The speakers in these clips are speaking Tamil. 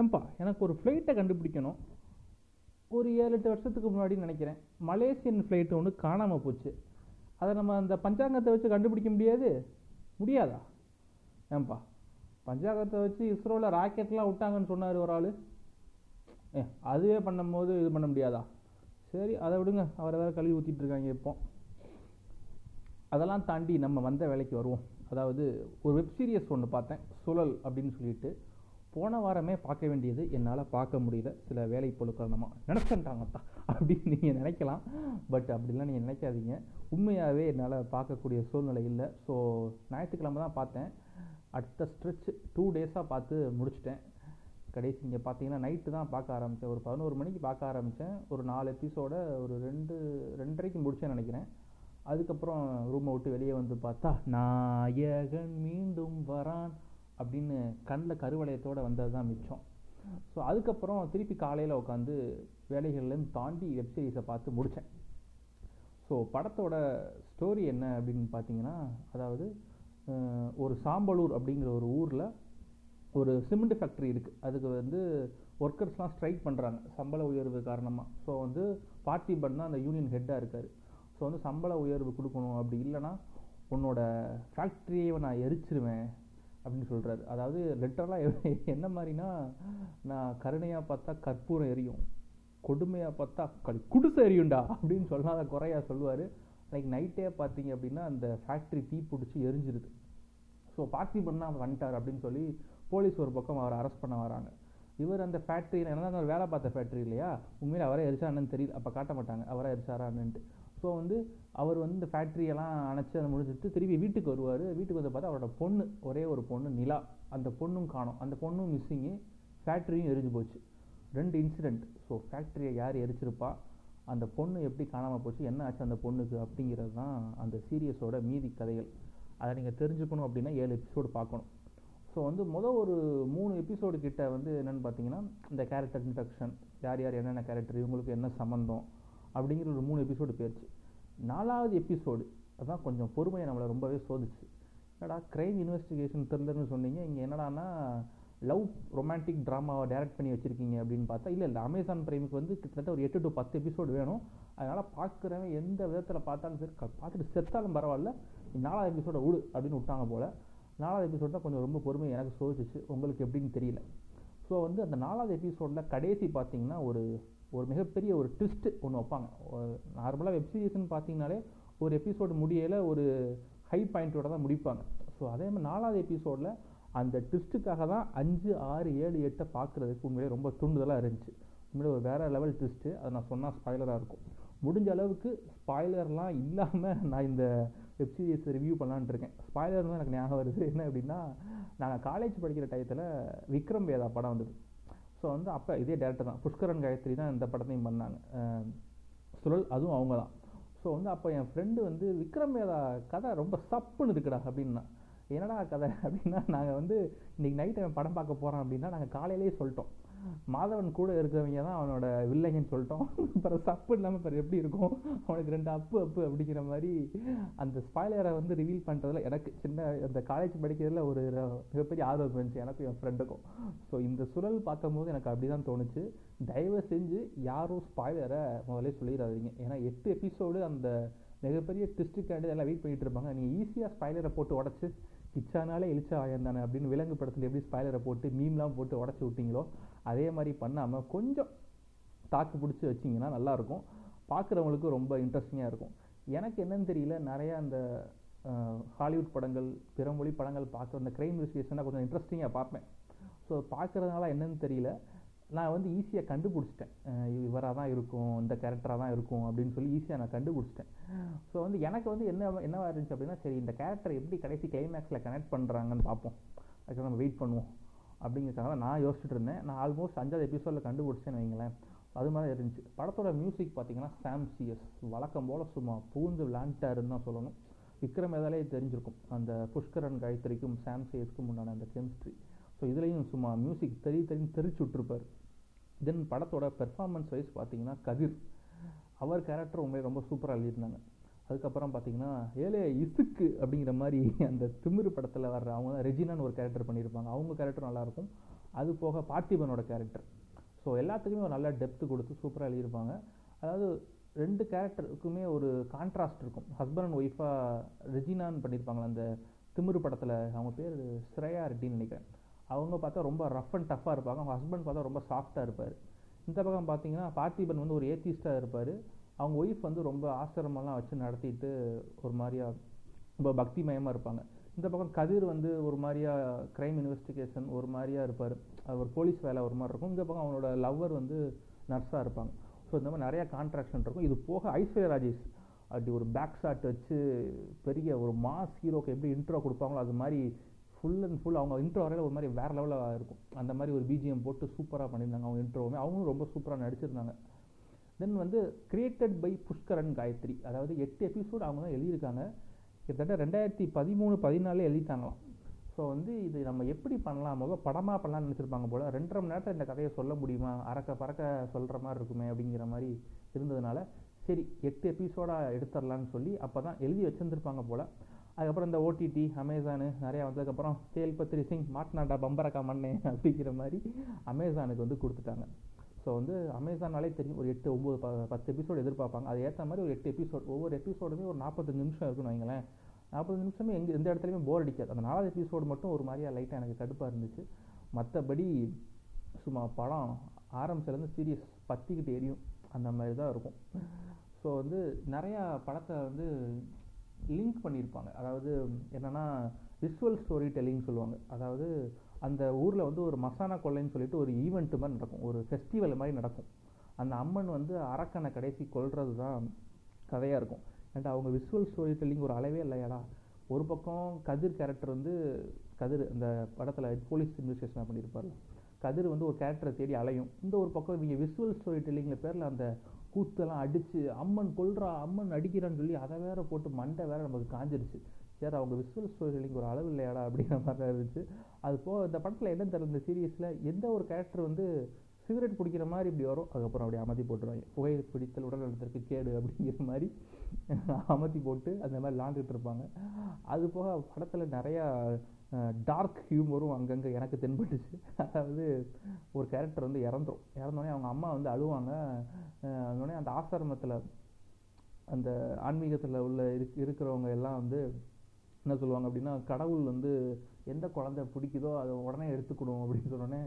ஏன்பா எனக்கு ஒரு ஃப்ளைட்டை கண்டுபிடிக்கணும். ஒரு 7-8 வருஷத்துக்கு முன்னாடி நினைக்கிறேன், மலேசியன் ஃப்ளைட்டு ஒன்று காணாமல் போச்சு. அதை நம்ம அந்த பஞ்சாங்கத்தை வச்சு கண்டுபிடிக்க முடியாதா? ஏன்பா பஞ்சாங்கத்தை வச்சு இஸ்ரோவில் ராக்கெட்லாம் விட்டாங்கன்னு சொன்னார் ஒரு ஆள். அதுவே பண்ணும்போது இது பண்ண முடியாதா? சரி அதை விடுங்க, அவர் ஏதாவது கழுவி ஊற்றிட்டு இருக்காங்க இப்போ. அதெல்லாம் தாண்டி நம்ம வந்த வேலைக்கு வருவோம். அதாவது ஒரு வெப்சீரியஸ் ஒன்று பார்த்தேன், சுழல் அப்படின்னு சொல்லிட்டு. போன வாரமே பார்க்க வேண்டியது என்னால் பார்க்க முடியல, சில வேலை பொழுக்காரணமாக நினச்சிட்டாங்கத்தான் அப்படின்னு நீங்கள் நினைக்கலாம். பட் அப்படிலாம் நீங்கள் நினைக்காதீங்க, உண்மையாகவே என்னால் பார்க்கக்கூடிய சூழ்நிலை இல்லை. ஸோ ஞாயிற்றுக்கிழமை தான் பார்த்தேன். அடுத்த ஸ்ட்ரெச் 2 டேஸாக பார்த்து முடிச்சிட்டேன். கடைசி இங்கே பார்த்தீங்கன்னா நைட்டு தான் பார்க்க ஆரம்பித்தேன், ஒரு 11 மணிக்கு பார்க்க ஆரம்பித்தேன். ஒரு 4 எபிசோட ஒரு 2-2:30க்கு முடித்தேன்னு நினைக்கிறேன். அதுக்கப்புறம் ரூமை விட்டு வெளியே வந்து பார்த்தா நாயகன் மீண்டும் வரான் அப்படின்னு கண்ணில் கருவளையத்தோடு வந்தது தான் மிச்சம். ஸோ அதுக்கப்புறம் திருப்பி காலையில் உட்காந்து வேலைகள்லேருந்து தாண்டி வெப்சீரிஸை பார்த்து முடித்தேன். ஸோ படத்தோட ஸ்டோரி என்ன அப்படின்னு பார்த்தீங்கன்னா, அதாவது ஒரு சாம்பலூர் அப்படிங்கிற ஒரு ஊரில் ஒரு சிமெண்ட் ஃபேக்ட்ரி இருக்குது. அதுக்கு வந்து ஒர்க்கர்ஸ்லாம் ஸ்ட்ரைக் பண்ணுறாங்க சம்பள உயர்வு காரணமாக. ஸோ வந்து பார்த்திபன் தான் அந்த யூனியன் ஹெட்டாக இருக்கார். ஸோ வந்து சம்பள உயர்வு கொடுக்கணும், அப்படி இல்லைனா உன்னோட ஃபேக்ட்ரியை நான் எரிச்சிருவேன் அப்படின்னு சொல்கிறாரு. அதாவது லிட்டரலாக என்ன மாதிரினா, நான் கருணையாக பார்த்தா கற்பூரம் எரியும், கொடுமையாக பார்த்தா குடிசை எரியும்டா அப்படின்னு சொன்னால் அதை குறையாக சொல்லுவார். லைக் நைட்டே பார்த்தீங்க அப்படின்னா அந்த ஃபேக்ட்ரி தீ பிடிச்சி எரிஞ்சிருது. ஸோ பார்த்திபன் தான் வந்துட்டார் அப்படின்னு சொல்லி போலீஸ் ஒரு பக்கம் அவரை அரெஸ்ட் பண்ண வராங்க. இவர் அந்த ஃபேக்ட்ரியில் என்னன்னா வேலை பார்த்த ஃபேக்ட்ரி இல்லையா, உண்மையில் அவரே எரிச்சாரான்னு தெரியல, அப்போ காட்ட மாட்டாங்க அவரை எரிச்சாரான்னுட்டு. ஸோ வந்து அவர் வந்து இந்த ஃபேக்ட்ரியெல்லாம் அணைச்சி அதை முடிஞ்சிட்டு திருப்பி வீட்டுக்கு வருவார். வீட்டுக்கு வந்து பார்த்தா அவரோட பொண்ணு, ஒரே ஒரு பொண்ணு நிலா, அந்த பொண்ணும் காணோம், அந்த பொண்ணும் மிஸ்ஸிங்கு, ஃபேக்ட்ரியும் எரிஞ்சு போச்சு. 2 இன்சிடெண்ட். ஸோ ஃபேக்ட்ரியை யார் எரிச்சிருப்பா, அந்த பொண்ணு எப்படி காணாமல் போச்சு, என்ன ஆச்சு அந்த பொண்ணுக்கு அப்படிங்கிறது தான் அந்த சீரியஸோட மீதி கதைகள். அதை நீங்கள் தெரிஞ்சுக்கணும் அப்படின்னா 7 எபிசோடு பார்க்கணும். ஸோ வந்து மொதல் ஒரு 3 எபிசோடு கிட்ட வந்து என்னென்னு பார்த்தீங்கன்னா, இந்த கேரக்டர் இன்ட்ரடக்ஷன், யார் யார் என்னென்ன கேரக்டர், இவங்களுக்கு என்ன சம்மந்தம் அப்படிங்கிற ஒரு 3 எபிசோடு போயிடுச்சு. 4வது எபிசோடு அதுதான் கொஞ்சம் பொறுமையை நம்மளை ரொம்பவே சோதிச்சு. என்னடா க்ரைம் இன்வெஸ்டிகேஷன் தெரிஞ்சதுன்னு சொன்னீங்க, இங்கே என்னடானா லவ் ரொமான்டிக் ட்ராமாவை டேரக்ட் பண்ணி வச்சுருக்கீங்க அப்படின்னு பார்த்தா, இல்லை இல்லை அமேசான் பிரைமுக்கு வந்து கிட்டத்தட்ட ஒரு 8-10 எபிசோடு வேணும். அதனால் பார்க்குறவன் எந்த விதத்தில் பார்த்தாலும் சரி, பார்த்துட்டு செத்தாலும் பரவாயில்ல, 4வது எபிசோட விடு அப்படின்னு விட்டாங்க போல். 4வது எபிசோடு தான் கொஞ்சம் ரொம்ப பொறுமையை எனக்கு சோதிச்சிச்சு, உங்களுக்கு எப்படின்னு தெரியல. ஸோ வந்து அந்த 4வது எபிசோடில் கடைசி பார்த்திங்கன்னா ஒரு மிகப்பெரிய ஒரு ட்விஸ்ட்டு ஒன்று வைப்பாங்க. நார்மலாக வெப்சீரிஸ்ன்னு பார்த்தீங்கனாலே ஒரு எபிசோடு முடியலை ஒரு ஹை பாயிண்ட்டோட தான் முடிப்பாங்க. ஸோ அதே மாதிரி 4வது எபிசோடில் அந்த ட்விஸ்ட்டுக்காக தான் 5, 6, 7, 8 பார்க்குறதுக்கு உண்மையிலே ரொம்ப தூண்டுதலாக இருந்துச்சு. உண்மையிலே ஒரு வேறு லெவல் ட்விஸ்ட்டு. அதை நான் சொன்னால் ஸ்பாய்லராக இருக்கும். முடிஞ்ச அளவுக்கு ஸ்பாய்லர்லாம் இல்லாமல் நான் இந்த வெப்சீரிஸ் ரிவ்யூ பண்ணலான்ட்டு இருக்கேன். ஸ்பாய்லர்னு எனக்கு ஞாபகம் வருது என்ன அப்படின்னா, நாங்கள் காலேஜ் படிக்கிற டயத்தில் விக்ரம் வேதா படம் வந்தது. ஸோ வந்து அப்போ இதே டேரக்டர் தான், புஷ்கரன் காயத்ரி தான் இந்த படத்தையும் பண்ணாங்க, சுழல், அதுவும் அவங்க தான். ஸோ வந்து அப்போ என் ஃப்ரெண்டு வந்து விக்ரம் வேதா கதை ரொம்ப சப்புன்னு இருக்குடா அப்படின்னா, என்னடா கதை அப்படின்னா, நாங்கள் வந்து இன்றைக்கி நைட்டு அவன் படம் பார்க்க போகிறான் அப்படின்னா நாங்கள் காலையிலேயே சொல்லிட்டோம், மாதவன் கூட இருக்கிறவங்க தான் அவனோட வில்லைங்கன்னு சொல்லிட்டோம். அப்புறம் சப்பு இல்லாமல் இப்போ எப்படி இருக்கும், அவனுக்கு 2 அப்பு அப்படிங்கிற மாதிரி. அந்த ஸ்பாய்லரை வந்து ரிவீல் பண்ணுறதுல எனக்கு சின்ன அந்த காலேஜ் படிக்கிறதுல ஒரு மிகப்பெரிய ஆர்வம் இருந்துச்சு, எனக்கும் என் ஃப்ரெண்டுக்கும். ஸோ இந்த சுழல் பார்க்கும்போது எனக்கு அப்படி தான் தோணுச்சு, தயவு செஞ்சு யாரும் ஸ்பாய்லரை முதலே சொல்லிடாதீங்க. ஏன்னா 8 எபிசோடு அந்த மிகப்பெரிய ட்விஸ்ட்டுக்காண்டி எல்லாம் வெயிட் பண்ணிகிட்டு இருப்பாங்க. நீங்கள் ஈஸியாக ஸ்பாய்லரை போட்டு உடச்சி கிச்சானாலே எழுச்சா ஆயிருந்தானே அப்படின்னு விலங்கு படத்தில் எப்படி ஸ்பாய்லரை போட்டு மீம்லாம் போட்டு உடச்சி விட்டிங்களோ அதே மாதிரி பண்ணாமல் கொஞ்சம் தாக்கு பிடிச்சி வச்சிங்கன்னா நல்லாயிருக்கும், பார்க்குறவங்களுக்கு ரொம்ப இன்ட்ரெஸ்டிங்காக இருக்கும். எனக்கு என்னென்னு தெரியல, நிறையா அந்த ஹாலிவுட் படங்கள், பிற மொழி படங்கள் பார்க்குற அந்த க்ரைம் இன்வெஸ்டிகேஷனாக கொஞ்சம் இன்ட்ரெஸ்டிங்காக பார்ப்பேன். ஸோ பார்க்குறதுனால என்னென்னு தெரியல, நான் வந்து ஈஸியாக கண்டுபிடிச்சிட்டேன், இவராக தான் இருக்கும், இந்த கேரக்டராக தான் இருக்கும் அப்படின்னு சொல்லி ஈஸியாக நான் கண்டுபிடிச்சிட்டேன். ஸோ வந்து எனக்கு வந்து என்னவாக இருந்துச்சு அப்படின்னா, சரி இந்த கேரக்டரை எப்படி கடைசி கிளைமேக்ஸில் கனெக்ட் பண்ணுறாங்கன்னு பார்ப்போம், அதுக்கு நம்ம வெயிட் பண்ணுவோம் அப்படிங்கிறதுக்காக நான் யோசிச்சுட்டு இருந்தேன். நான் ஆல்மோஸ்ட் 5வது எபிசோடில் கண்டுபிடிச்சேன்னு வைங்களேன், அது மாதிரி இருந்துச்சு. படத்தோட மியூசிக் பார்த்திங்கன்னா சாம் சிஎஸ் வழக்கம் போல் சும்மா பூந்து விளாண்டாருன்னு தான் சொல்லணும். விக்ரம் வேதாலே தெரிஞ்சிருக்கும், அந்த புஷ்கரன் காயத்ரிக்கும் சாம் சிஎஸ்க்கும் உண்டான அந்த கெமிஸ்ட்ரி. ஸோ இதுலேயும் சும்மா மியூசிக் தெரியும் தெரிச்சு விட்ருப்பார். தென் படத்தோட பெர்ஃபார்மன்ஸ் வைஸ் பார்த்திங்கன்னா கதிர், அவர் கேரக்டர் உண்மையை ரொம்ப சூப்பராக எழுதியிருந்தாங்க. அதுக்கப்புறம் பார்த்திங்கன்னா இசுக்கு அப்படிங்கிற மாதிரி அந்த திமிரு படத்தில் வர்ற அவங்க தான் ரெஜினான்னு ஒரு கேரக்டர் பண்ணியிருப்பாங்க, அவங்க கேரக்டர் நல்லாயிருக்கும். அது போக பார்த்திபனோட கேரக்டர். ஸோ எல்லாத்துக்குமே ஒரு நல்ல டெப்த்து கொடுத்து சூப்பராக எழுதியிருப்பாங்க. அதாவது ரெண்டு கேரக்டருக்குமே ஒரு கான்ட்ராஸ்ட் இருக்கும். ஹஸ்பண்ட் அண்ட் ஒய்ஃபாக ரெஜினான்னு பண்ணியிருப்பாங்களா அந்த திமிரு படத்தில், அவங்க பேர் ஸ்ரேயா ரெட்டின்னு நினைக்கிறேன். அவங்க பார்த்தா ரொம்ப ரஃப் அண்ட் டஃப்பாக இருப்பாங்க, அவங்க ஹஸ்பண்ட் பார்த்தா ரொம்ப சாஃப்டாக இருப்பார். இந்த பக்கம் பார்த்தீங்கன்னா பார்த்திபன் வந்து ஒரு ஏத்திஸ்டாக இருப்பார், அவங்க ஒய்ஃப் வந்து ரொம்ப ஆசிரமெல்லாம் வச்சு நடத்திட்டு ஒரு மாதிரியாக ரொம்ப பக்திமயமாக இருப்பாங்க. இந்த பக்கம் கதிர் வந்து ஒரு மாதிரியாக க்ரைம் இன்வெஸ்டிகேஷன் ஒரு மாதிரியாக இருப்பார், அது ஒரு போலீஸ் வேலை ஒரு மாதிரி இருக்கும். இந்த பக்கம் அவனோட லவ்வர் வந்து நர்ஸாக இருப்பாங்க. ஸோ இந்த மாதிரி நிறையா கான்ட்ராக்ஷன் இருக்கும். இது போக ஐஸ்வர்யா ராஜேஷ் அப்படி ஒரு பேக் ஷாட் வச்சு பெரிய ஒரு மாஸ் ஹீரோக்கு எப்படி இன்ட்ரோ கொடுப்பாங்களோ அது மாதிரி ஃபுல் அண்ட் ஃபுல் அவங்க இன்ட்ரோ வரையில் ஒரு மாதிரி வேறு லெவலாக இருக்கும். அந்த மாதிரி ஒரு பிஜிஎம் போட்டு சூப்பராக பண்ணியிருந்தாங்க அவங்க இன்ட்ரோவுமே, அவங்களும் ரொம்ப சூப்பராக நடிச்சிருந்தாங்க. தென் வந்து கிரியேட்டட் பை புஷ்கரன் காயத்ரி, அதாவது 8 எபிசோடு அவங்க தான் எழுதியிருக்காங்க. கிட்டத்தட்ட 2013-14 எழுதிட்டாங்களாம். ஸோ வந்து இது நம்ம எப்படி பண்ணலாம், போக படமாக பண்ணலாம்னு நினச்சிருப்பாங்க போல். 2.5 மணி நேரத்தில் இந்த கதையை சொல்ல முடியுமா, அறக்க பறக்க சொல்கிற மாதிரி இருக்குமே அப்படிங்கிற மாதிரி இருந்ததுனால சரி 8 எபிசோடாக எடுத்துடலான்னு சொல்லி அப்போ தான் எழுதி வச்சுருந்துருப்பாங்க போல். அதுக்கப்புறம் இந்த ஓடிடி அமேசானு நிறையா வந்ததுக்கப்புறம் சேல்பத்ரி சிங் மாட்னாடா பம்பரக்கா மண்ணே அப்படிங்கிற மாதிரி அமேசானுக்கு வந்து கொடுத்துட்டாங்க. ஸோ வந்து அமேசானாலே தெரியும் ஒரு 8, 9, 10 எபிசோடு எதிர்பார்ப்பாங்க. அது ஏற்ற மாதிரி ஒரு 8 எபிசோட், ஒவ்வொரு எபிசோடுமே ஒரு 45 நிமிஷம் இருக்குன்னு வைங்களேன். 40 நிமிஷமே எந்த இடத்துலையுமே போர் அடிக்காது. அந்த 4வது எபிசோடு மட்டும் ஒரு மாதிரியாக லைட்டாக எனக்கு கடுப்பாக இருந்துச்சு. மற்றபடி சும்மா படம் ஆரம்பிச்சிலேருந்து சீரியஸ் பற்றிக்கிட்டு எரியும் அந்த மாதிரி தான் இருக்கும். ஸோ வந்து நிறையா படத்தை வந்து லிங்க் பண்ணியிருப்பாங்க. அதாவது என்னென்னா விசுவல் ஸ்டோரி டெல்லிங்னு சொல்லுவாங்க. அதாவது அந்த ஊரில் வந்து ஒரு மசானா கொள்ளைன்னு சொல்லிட்டு ஒரு ஈவெண்ட்டு மாதிரி நடக்கும், ஒரு ஃபெஸ்டிவல் மாதிரி நடக்கும். அந்த அம்மன் வந்து அரக்கனை கடைசி கொள்வது தான் கதையாக இருக்கும். ஏன்டா அவங்க விசுவல் ஸ்டோரி டெல்லிங் ஒரு அளவே இல்லையாடா. ஒரு பக்கம் கதிர் கேரக்டர் வந்து கதிர் அந்த படத்தில் போலீஸ் இன்வெஸ்டிகேஷனாக பண்ணியிருப்பார். கதிர் வந்து ஒரு கேரக்டரை தேடி அலையும். இந்த ஒரு பக்கம் இவங்க விசுவல் ஸ்டோரி டெல்லிங்கில் பேரில் அந்த கூத்தெல்லாம் அடித்து அம்மன் கொள்றா அம்மன் அடிக்கிறான்னு சொல்லி அதை வேறு போட்டு மண்டை வேறு நமக்கு காஞ்சிருச்சு. சார் அவங்க விசுவல் ஸ்டோரிகளுக்கு ஒரு அளவு இல்லையாடா அப்படிங்கிற மாதிரி இருந்துச்சு. அது போக இந்த படத்தில் என்ன தர இந்த சீரியஸில் எந்த ஒரு கேரக்டர் வந்து சிகரெட் பிடிக்கிற மாதிரி இப்படி வரும், அதுக்கப்புறம் அப்படி அமதி போட்டுருவாங்க. புகை பிடித்தல் உடல் நலத்திற்கு கேடு அப்படிங்கிற மாதிரி அமதி போட்டு அந்த மாதிரி லாண்டுகிட்டு இருப்பாங்க. அது போக படத்தில் நிறையா டார்க் ஹியூமரும் அங்கங்கே எனக்கு தென்பட்டுச்சு. அதாவது ஒரு கேரக்டர் வந்து இறந்தோடனே அவங்க அம்மா வந்து அழுவாங்க. அதோடனே அந்த ஆசிரமத்தில் அந்த ஆன்மீகத்தில் உள்ள இருக்கிறவங்க எல்லாம் வந்து என்ன சொல்லுவாங்க அப்படின்னா, கடவுள் வந்து எந்த குழந்தை பிடிக்குதோ அதை உடனே எடுத்துக்கணும் அப்படின்னு சொன்னோடனே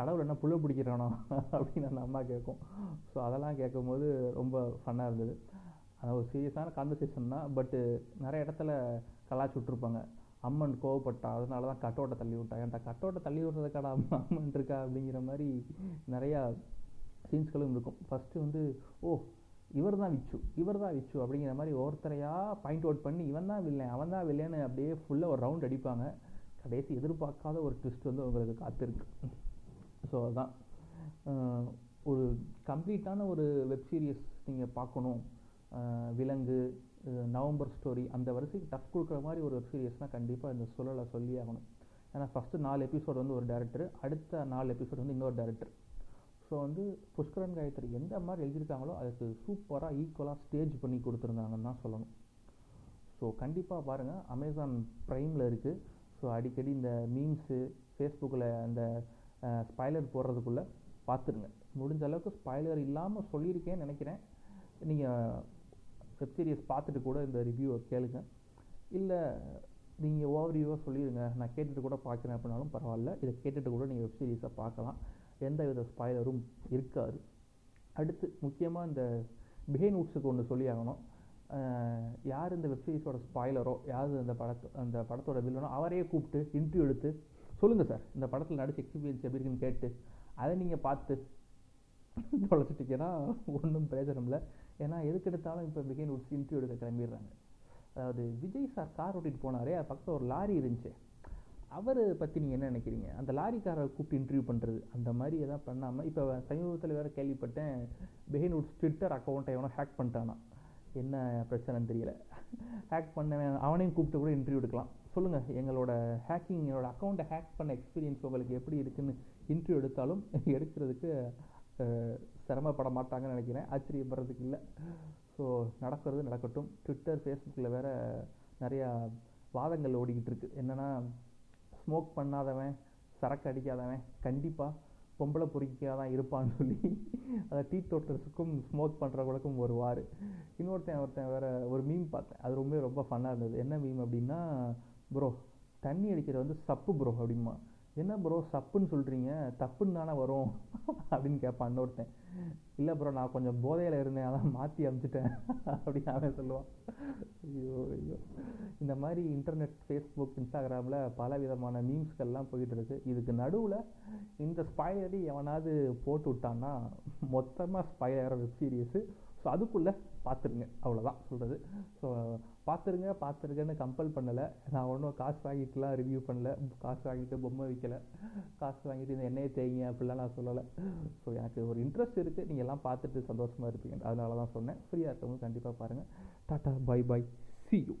கடவுள் என்ன புள்ள பிடிக்கிறானோ அப்படின்னு அந்த அம்மா கேட்கும். ஸோ அதெல்லாம் கேட்கும் போது ரொம்ப ஃபன்னாக இருந்தது. அது ஒரு சீரியஸான கான்வர்சேஷன் தான், பட்டு நிறைய இடத்துல கலாச்சி விட்டுருப்பாங்க. அம்மன் கோவப்பட்டா, அதனால தான் கட்டோட்டை தள்ளி விட்டா, ஏன்டா கட்டோட்டை தள்ளி விடுறதுக்கான அம்மன் இருக்கா அப்படிங்கிற மாதிரி நிறையா சீன்ஸ்களும் இருக்கும். ஃபஸ்ட்டு வந்து இவர் தான் விச்சு அப்படிங்கிற மாதிரி ஒவ்வொருத்தரையாக பாயிண்ட் அவுட் பண்ணி அவன் தான் வில்லேன்னு அப்படியே ஃபுல்லாக ஒரு ரவுண்ட் அடிப்பாங்க. கடைசி எதிர்பார்க்காத ஒரு ட்விஸ்ட் வந்து உங்களுக்கு காத்திருக்கு. ஸோ அதுதான் ஒரு கம்ப்ளீட்டான ஒரு வெப்சீரிஸ் நீங்கள் பார்க்கணும். விலங்கு, நவம்பர் ஸ்டோரி அந்த வரிசைக்கு டஃப் கொடுக்குற மாதிரி ஒரு வெப்சீரிஸ்னால் கண்டிப்பாக இந்த சொல்லலை சொல்லி ஆகணும். ஏன்னா ஃபஸ்ட்டு 4 எபிசோடு வந்து ஒரு டேரக்டர், அடுத்த 4 எபிசோடு வந்து இன்னொரு டேரக்டர். ஸோ வந்து புஷ்கரன் காயத்ரி எந்த மாதிரி எழுதியிருக்காங்களோ அதுக்கு சூப்பராக ஈக்குவலாக ஸ்டேஜ் பண்ணி கொடுத்துருந்தாங்கன்னு தான் சொல்லணும். ஸோ கண்டிப்பாக பாருங்கள், அமேசான் ப்ரைமில் இருக்குது. ஸோ அடிக்கடி இந்த மீம்ஸு ஃபேஸ்புக்கில் அந்த ஸ்பாய்லர் போடுறதுக்குள்ளே பார்த்துருங்க. முடிஞ்ச அளவுக்கு ஸ்பாய்லர் இல்லாமல் சொல்லியிருக்கேன்னு நினைக்கிறேன். நீங்கள் வெப் சீரிஸ் பார்த்துட்டு கூட இந்த ரிவ்யூவை கேளுங்க, இல்லை நீங்கள் ஓவர் ரிவ்யூவாக சொல்லிடுங்க. நான் கேட்டுட்டு கூட பார்க்குறேன் அப்படின்னாலும் பரவாயில்ல, இதை கேட்டுட்டு கூட நீங்கள் வெப் சீரிஸை பார்க்கலாம். எந்த வித ஸ்பாய்லரும் இருக்காது. அடுத்து முக்கியமாக இந்த பிஹைண்ட் வுட்ஸுக்கு ஒன்று சொல்லி ஆகணும். யார் இந்த வெப் சீரிஸோட ஸ்பாய்லரோ, யார் அந்த படத்தோட வில்லனோ அவரையே கூப்பிட்டு இன்டர்வியூ எடுத்து சொல்லுங்கள் சார் இந்த படத்தில் நடிச்ச எக்ஸ்பீரியன்ஸ் எப்படி இருக்குன்னு கேட்டு அதை நீங்கள் பார்த்து தொலைச்சிட்டிங்கன்னா ஒன்றும் பிரயோஜனம் இல்லை. ஏன்னா எதுக்கு எடுத்தாலும் இப்போ பிஹைண்ட் வுட்ஸ் இன்டர்வியூ எடுக்க கிளம்பிடுறாங்க. அதாவது விஜய் சார் கார் ஓட்டிகிட்டு போனாரே, அது பக்கத்தில் ஒரு லாரி இருந்துச்சு, அவரை பற்றி நீங்கள் என்ன நினைக்கிறீங்க? அந்த லாரிக்காரை கூப்பிட்டு இன்டர்வியூ பண்ணுறது அந்த மாதிரி எதாவது பண்ணாமல். இப்போ சமீபத்தில் வேறு கேள்விப்பட்டேன், பிஹைண்ட் வுட்ஸ் ட்விட்டர் அக்கௌண்ட்டை எவனோ ஹேக் பண்ணிட்டானா, என்ன பிரச்சனைன்னு தெரியல. ஹேக் பண்ண அவனையும் கூப்பிட்டு கூட இன்டர்வியூ எடுக்கலாம். சொல்லுங்கள் எங்களோட ஹேக்கிங், என்னோட அக்கௌண்ட்டை ஹேக் பண்ண எக்ஸ்பீரியன்ஸ் உங்களுக்கு எப்படி இருக்குதுன்னு இன்டர்வியூ எடுத்தாலும் எடுக்கிறதுக்கு சிரமப்பட மாட்டாங்கன்னு நினைக்கிறேன். ஆச்சரியப்படுறதுக்கு இல்லை. ஸோ நடக்கிறது நடக்கட்டும். ட்விட்டர் ஃபேஸ்புக்கில் வேறு நிறையா வாதங்கள் ஓடிக்கிட்டு இருக்குது. என்னென்னா ஸ்மோக் பண்ணாதவன் சரக்கு அடிக்காதவன் கண்டிப்பாக பொம்பளை பொறிக்காக தான் இருப்பான்னு சொல்லி அதை டீ தோட்டத்துக்கும் ஸ்மோக் பண்ணுறவங்களுக்கும் வருவார். ஒருத்தன் வேறு ஒரு மீம் பார்த்தேன், அது ரொம்ப ரொம்ப ஃபன்னாக இருந்தது. என்ன மீம் அப்படின்னா, ப்ரோ தண்ணி அடிக்கிறது வந்து சப்பு ப்ரோ அப்படிமா. என்ன ப்ரோ சப்புன்னு சொல்கிறீங்க, தப்புன்னு தானே வரும் அப்படின்னு கேட்பான் இன்னொருத்தன். இல்லை ப்ரோ நான் கொஞ்சம் போதையில் இருந்தேன், அதான் மாற்றி அனுப்பிச்சிட்டேன் அப்படின்னு அவன் சொல்லுவான். ஐயோ ஐயோ, இந்த மாதிரி இன்டர்நெட் ஃபேஸ்புக் இன்ஸ்டாகிராமில் பல விதமான மீம்ஸ்கள்லாம் போய்கிட்டு இருக்கு. இதுக்கு நடுவில் இந்த ஸ்பாய்லரி எவனாவது போட்டு விட்டான்னா மொத்தமாக ஸ்பாய்லர் வெப் சீரிஸு. ஸோ அதுக்குள்ளே பார்த்துருங்க, அவ்வளோதான் சொல்கிறது. ஸோ பார்த்துருங்கன்னு கம்பல் பண்ணலை, நான் ஒன்றும் காசு வாங்கிட்டுலாம் ரிவ்யூ பண்ணலை, காசு வாங்கிட்டு பொம்மை விற்கலை, காசு வாங்கிட்டு இந்த எண்ணெயை தேய்ங்க அப்படிலாம் நான் சொல்லலை. ஸோ எனக்கு ஒரு இன்ட்ரெஸ்ட் இருக்குது, நீங்கள் எல்லாம் பார்த்துட்டு சந்தோஷமாக இருப்பீங்க, அதனால தான் சொன்னேன். ஃப்ரீயாக இருக்கவங்க கண்டிப்பாக பாருங்கள். Tata, bye bye, see you.